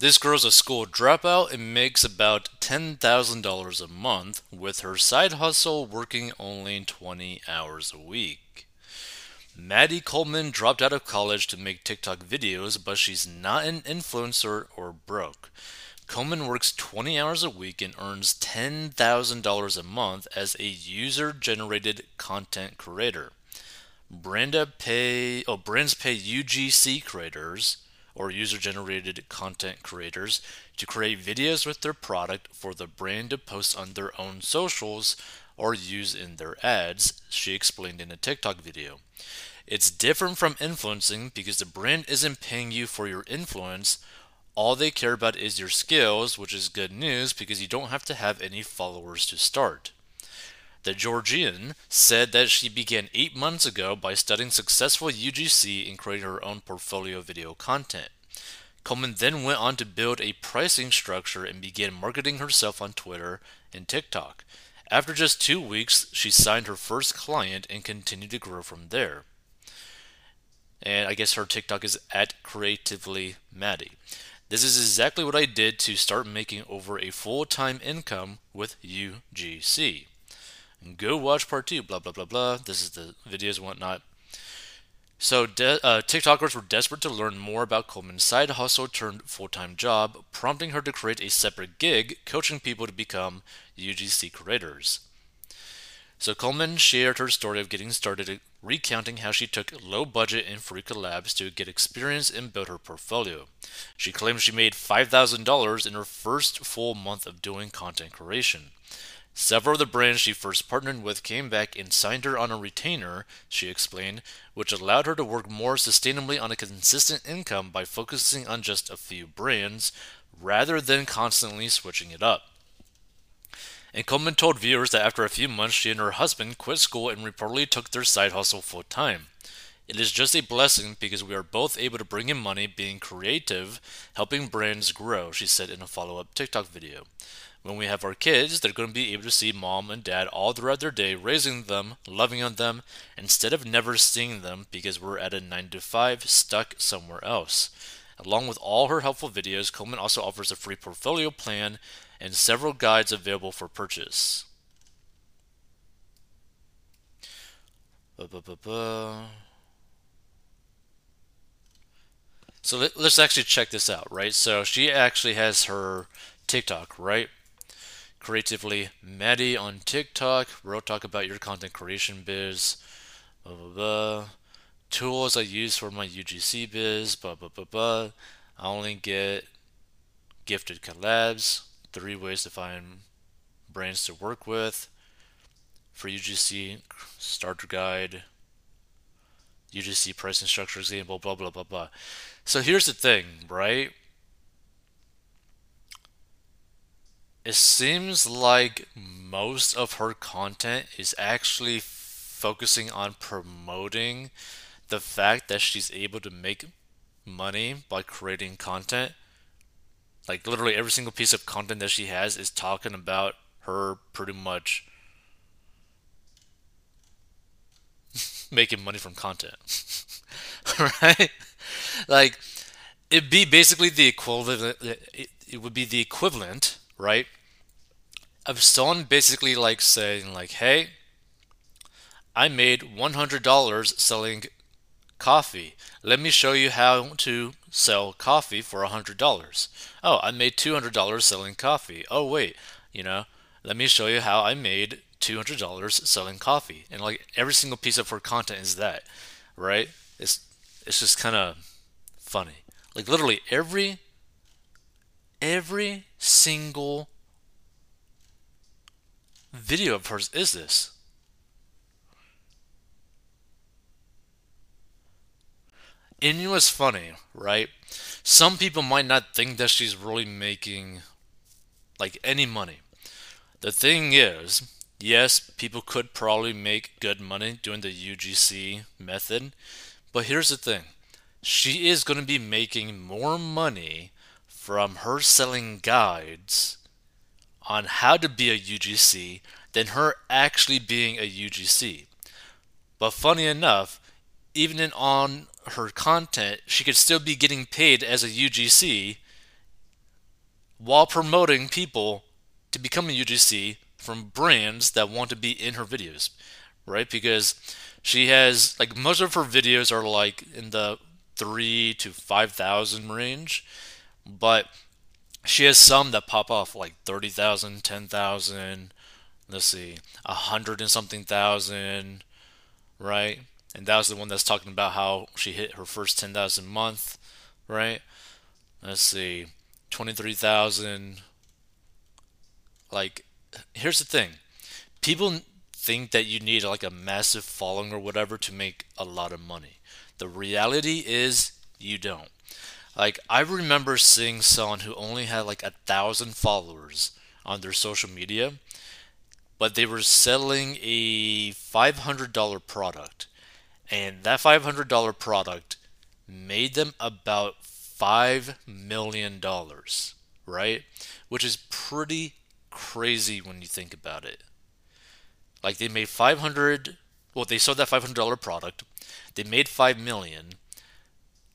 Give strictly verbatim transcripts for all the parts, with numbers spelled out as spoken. This girl's a school dropout and makes about ten thousand dollars a month with her side hustle, working only twenty hours a week. Maddie Coleman dropped out of college to make TikTok videos, but she's not an influencer or broke. Coleman works twenty hours a week and earns ten thousand dollars a month as a user-generated content creator. Branda pay, oh, brands pay U G C creators, or user-generated content creators, to create videos with their product for the brand to post on their own socials or use in their ads, she explained in a TikTok video. It's different from influencing because the brand isn't paying you for your influence. All they care about is your skills, which is good news because you don't have to have any followers to start. The Georgian said that she began eight months ago by studying successful U G C and creating her own portfolio video content. Coleman then went on to build a pricing structure and began marketing herself on Twitter and TikTok. After just two weeks, she signed her first client and continued to grow from there. And I guess her TikTok is at CreativelyMaddy. This is exactly what I did to start making over a full-time income with U G C. Go watch part two, blah, blah, blah, blah. This is the videos and whatnot. So de- uh, TikTokers were desperate to learn more about Coleman's side hustle turned full-time job, prompting her to create a separate gig, coaching people to become U G C creators. So Coleman shared her story of getting started, recounting how she took low-budget and free collabs to get experience and build her portfolio. She claims she made five thousand dollars in her first full month of doing content creation. Several of the brands she first partnered with came back and signed her on a retainer, she explained, which allowed her to work more sustainably on a consistent income by focusing on just a few brands rather than constantly switching it up. And Coleman told viewers that after a few months, she and her husband quit school and reportedly took their side hustle full time. It is just a blessing because we are both able to bring in money being creative, helping brands grow, she said in a follow-up TikTok video. When we have our kids, they're going to be able to see mom and dad all throughout their day, raising them, loving on them, instead of never seeing them because we're at a nine to five stuck somewhere else. Along with all her helpful videos, Coleman also offers a free portfolio plan and several guides available for purchase. Ba-ba-ba-ba. So let, let's actually check this out, right? So she actually has her TikTok, right? Creatively Maddie on TikTok. We'll talk about your content creation biz. Blah, blah, blah. Tools I use for my U G C biz. Blah, blah, blah, blah. I only get gifted collabs. Three ways to find brands to work with. For U G C, starter guide. U G C pricing structure example. Blah, blah, blah, blah. So here's the thing, right? It seems like most of her content is actually f- focusing on promoting the fact that she's able to make money by creating content. Like literally every single piece of content that she has is talking about her pretty much making money from content, right? Like it'd be basically the equivalent, it, it would be the equivalent right, of someone basically like saying like, hey, I made one hundred dollars selling coffee. Let me show you how to sell coffee for one hundred dollars. Oh, I made two hundred dollars selling coffee. Oh, wait, you know, let me show you how I made two hundred dollars selling coffee. And like every single piece of her content is that, right? It's, it's just kind of funny. Like literally every Every single video of hers is this. And you know what's funny, right? Some people might not think that she's really making like any money. The thing is, yes, people could probably make good money doing the U G C method, but here's the thing. She is going to be making more money from her selling guides on how to be a U G C than her actually being a U G C. But funny enough, even in on her content, she could still be getting paid as a U G C while promoting people to become a U G C from brands that want to be in her videos, right? Because she has, like, most of her videos are like in the three to five thousand range, but she has some that pop off like thirty thousand, ten thousand. Let's see, a hundred and something thousand, right? And that was the one that's talking about how she hit her first ten thousand month, right? Let's see, twenty-three thousand. Like, here's the thing, people think that you need like a massive following or whatever to make a lot of money. The reality is you don't. Like, I remember seeing someone who only had like a thousand followers on their social media, but they were selling a five hundred dollar product, and that five hundred dollar product made them about five million dollars, right? Which is pretty crazy when you think about it. Like, they made five hundred, well, they sold that five hundred dollar product, they made five million.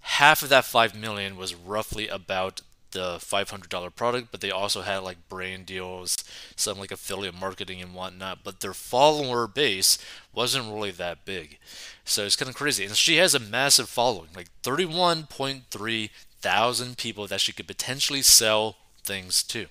Half of that five million was roughly about the five hundred dollar product, but they also had like brand deals, some like affiliate marketing and whatnot, but their follower base wasn't really that big. So it's kind of crazy. And she has a massive following, like thirty-one point three thousand people that she could potentially sell things to.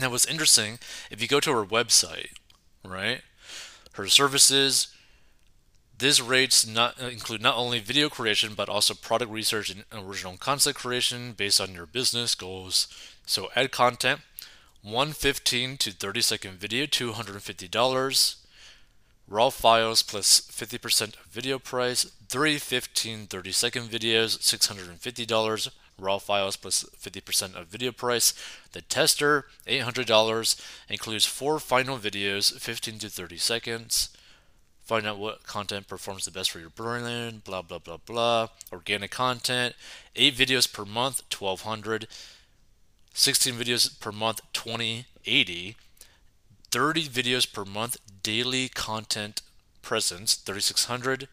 Now, what's interesting, if you go to her website, right, her services, these rates not include not only video creation, but also product research and original concept creation based on your business goals. So add content, one fifteen to thirty second video, two hundred fifty dollars. Raw files plus fifty percent of video price, three fifteen thirty second videos, six hundred fifty dollars. Raw files plus fifty percent of video price. The tester, eight hundred dollars, includes four final videos, fifteen to thirty seconds. Find out what content performs the best for your brand, blah, blah, blah, blah. Organic content, eight videos per month, twelve hundred. sixteen videos per month, twenty eighty. thirty videos per month, daily content presence, thirty-six hundred,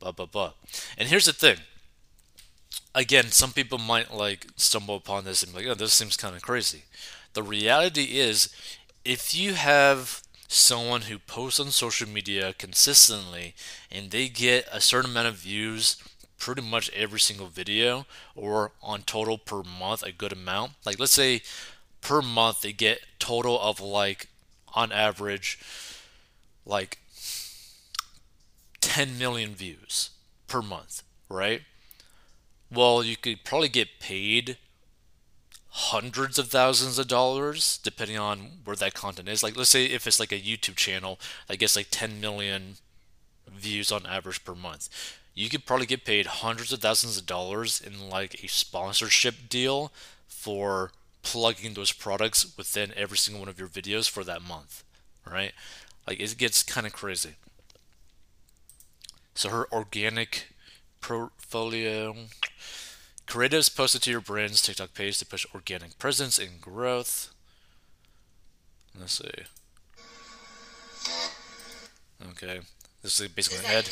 blah, blah, blah. And here's the thing. Again, some people might like stumble upon this and be like, oh, this seems kind of crazy. The reality is, if you have someone who posts on social media consistently and they get a certain amount of views pretty much every single video, or on total per month a good amount, like let's say per month they get total of like on average like ten million views per month, right? Well, you could probably get paid hundreds of thousands of dollars depending on where that content is. Like, let's say if it's like a YouTube channel that gets like ten million views on average per month, you could probably get paid hundreds of thousands of dollars in like a sponsorship deal for plugging those products within every single one of your videos for that month, right? Like, it gets kind of crazy. So her organic portfolio. Creatives posted to your brand's TikTok page to push organic presence and growth. Let's see. Okay. This is basically an ad.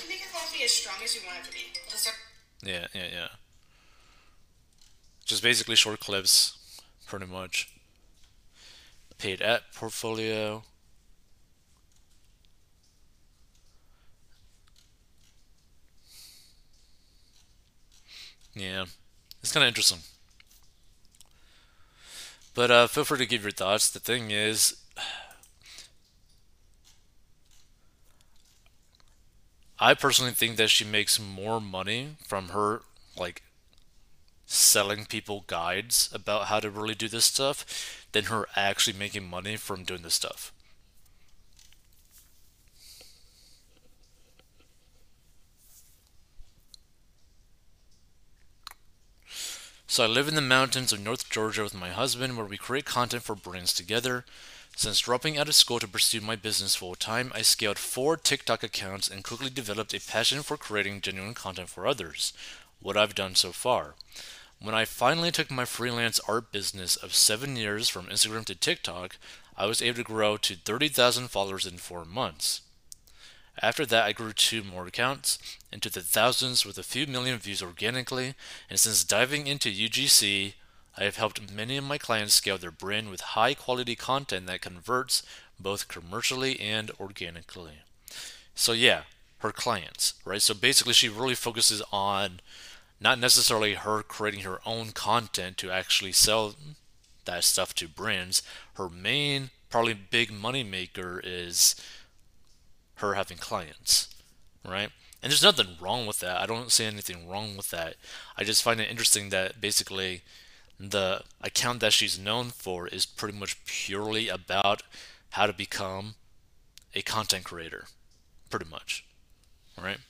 Yeah, yeah, yeah. Just basically short clips, pretty much. Paid ad portfolio. Yeah. It's kind of interesting. But uh, feel free to give your thoughts. The thing is, I personally think that she makes more money from her, like, selling people guides about how to really do this stuff than her actually making money from doing this stuff. So I live in the mountains of North Georgia with my husband, where we create content for brands together. Since dropping out of school to pursue my business full-time, I scaled four TikTok accounts and quickly developed a passion for creating genuine content for others, what I've done so far. When I finally took my freelance art business of seven years from Instagram to TikTok, I was able to grow to thirty thousand followers in four months. After that, I grew two more accounts into the thousands with a few million views organically, and since diving into U G C, I have helped many of my clients scale their brand with high quality content that converts both commercially and organically. So yeah, her clients, right? So basically she really focuses on not necessarily her creating her own content to actually sell that stuff to brands. Her main, probably big money maker is her having clients, right? And there's nothing wrong with that. I don't see anything wrong with that. I just find it interesting that basically the account that she's known for is pretty much purely about how to become a content creator, pretty much, right?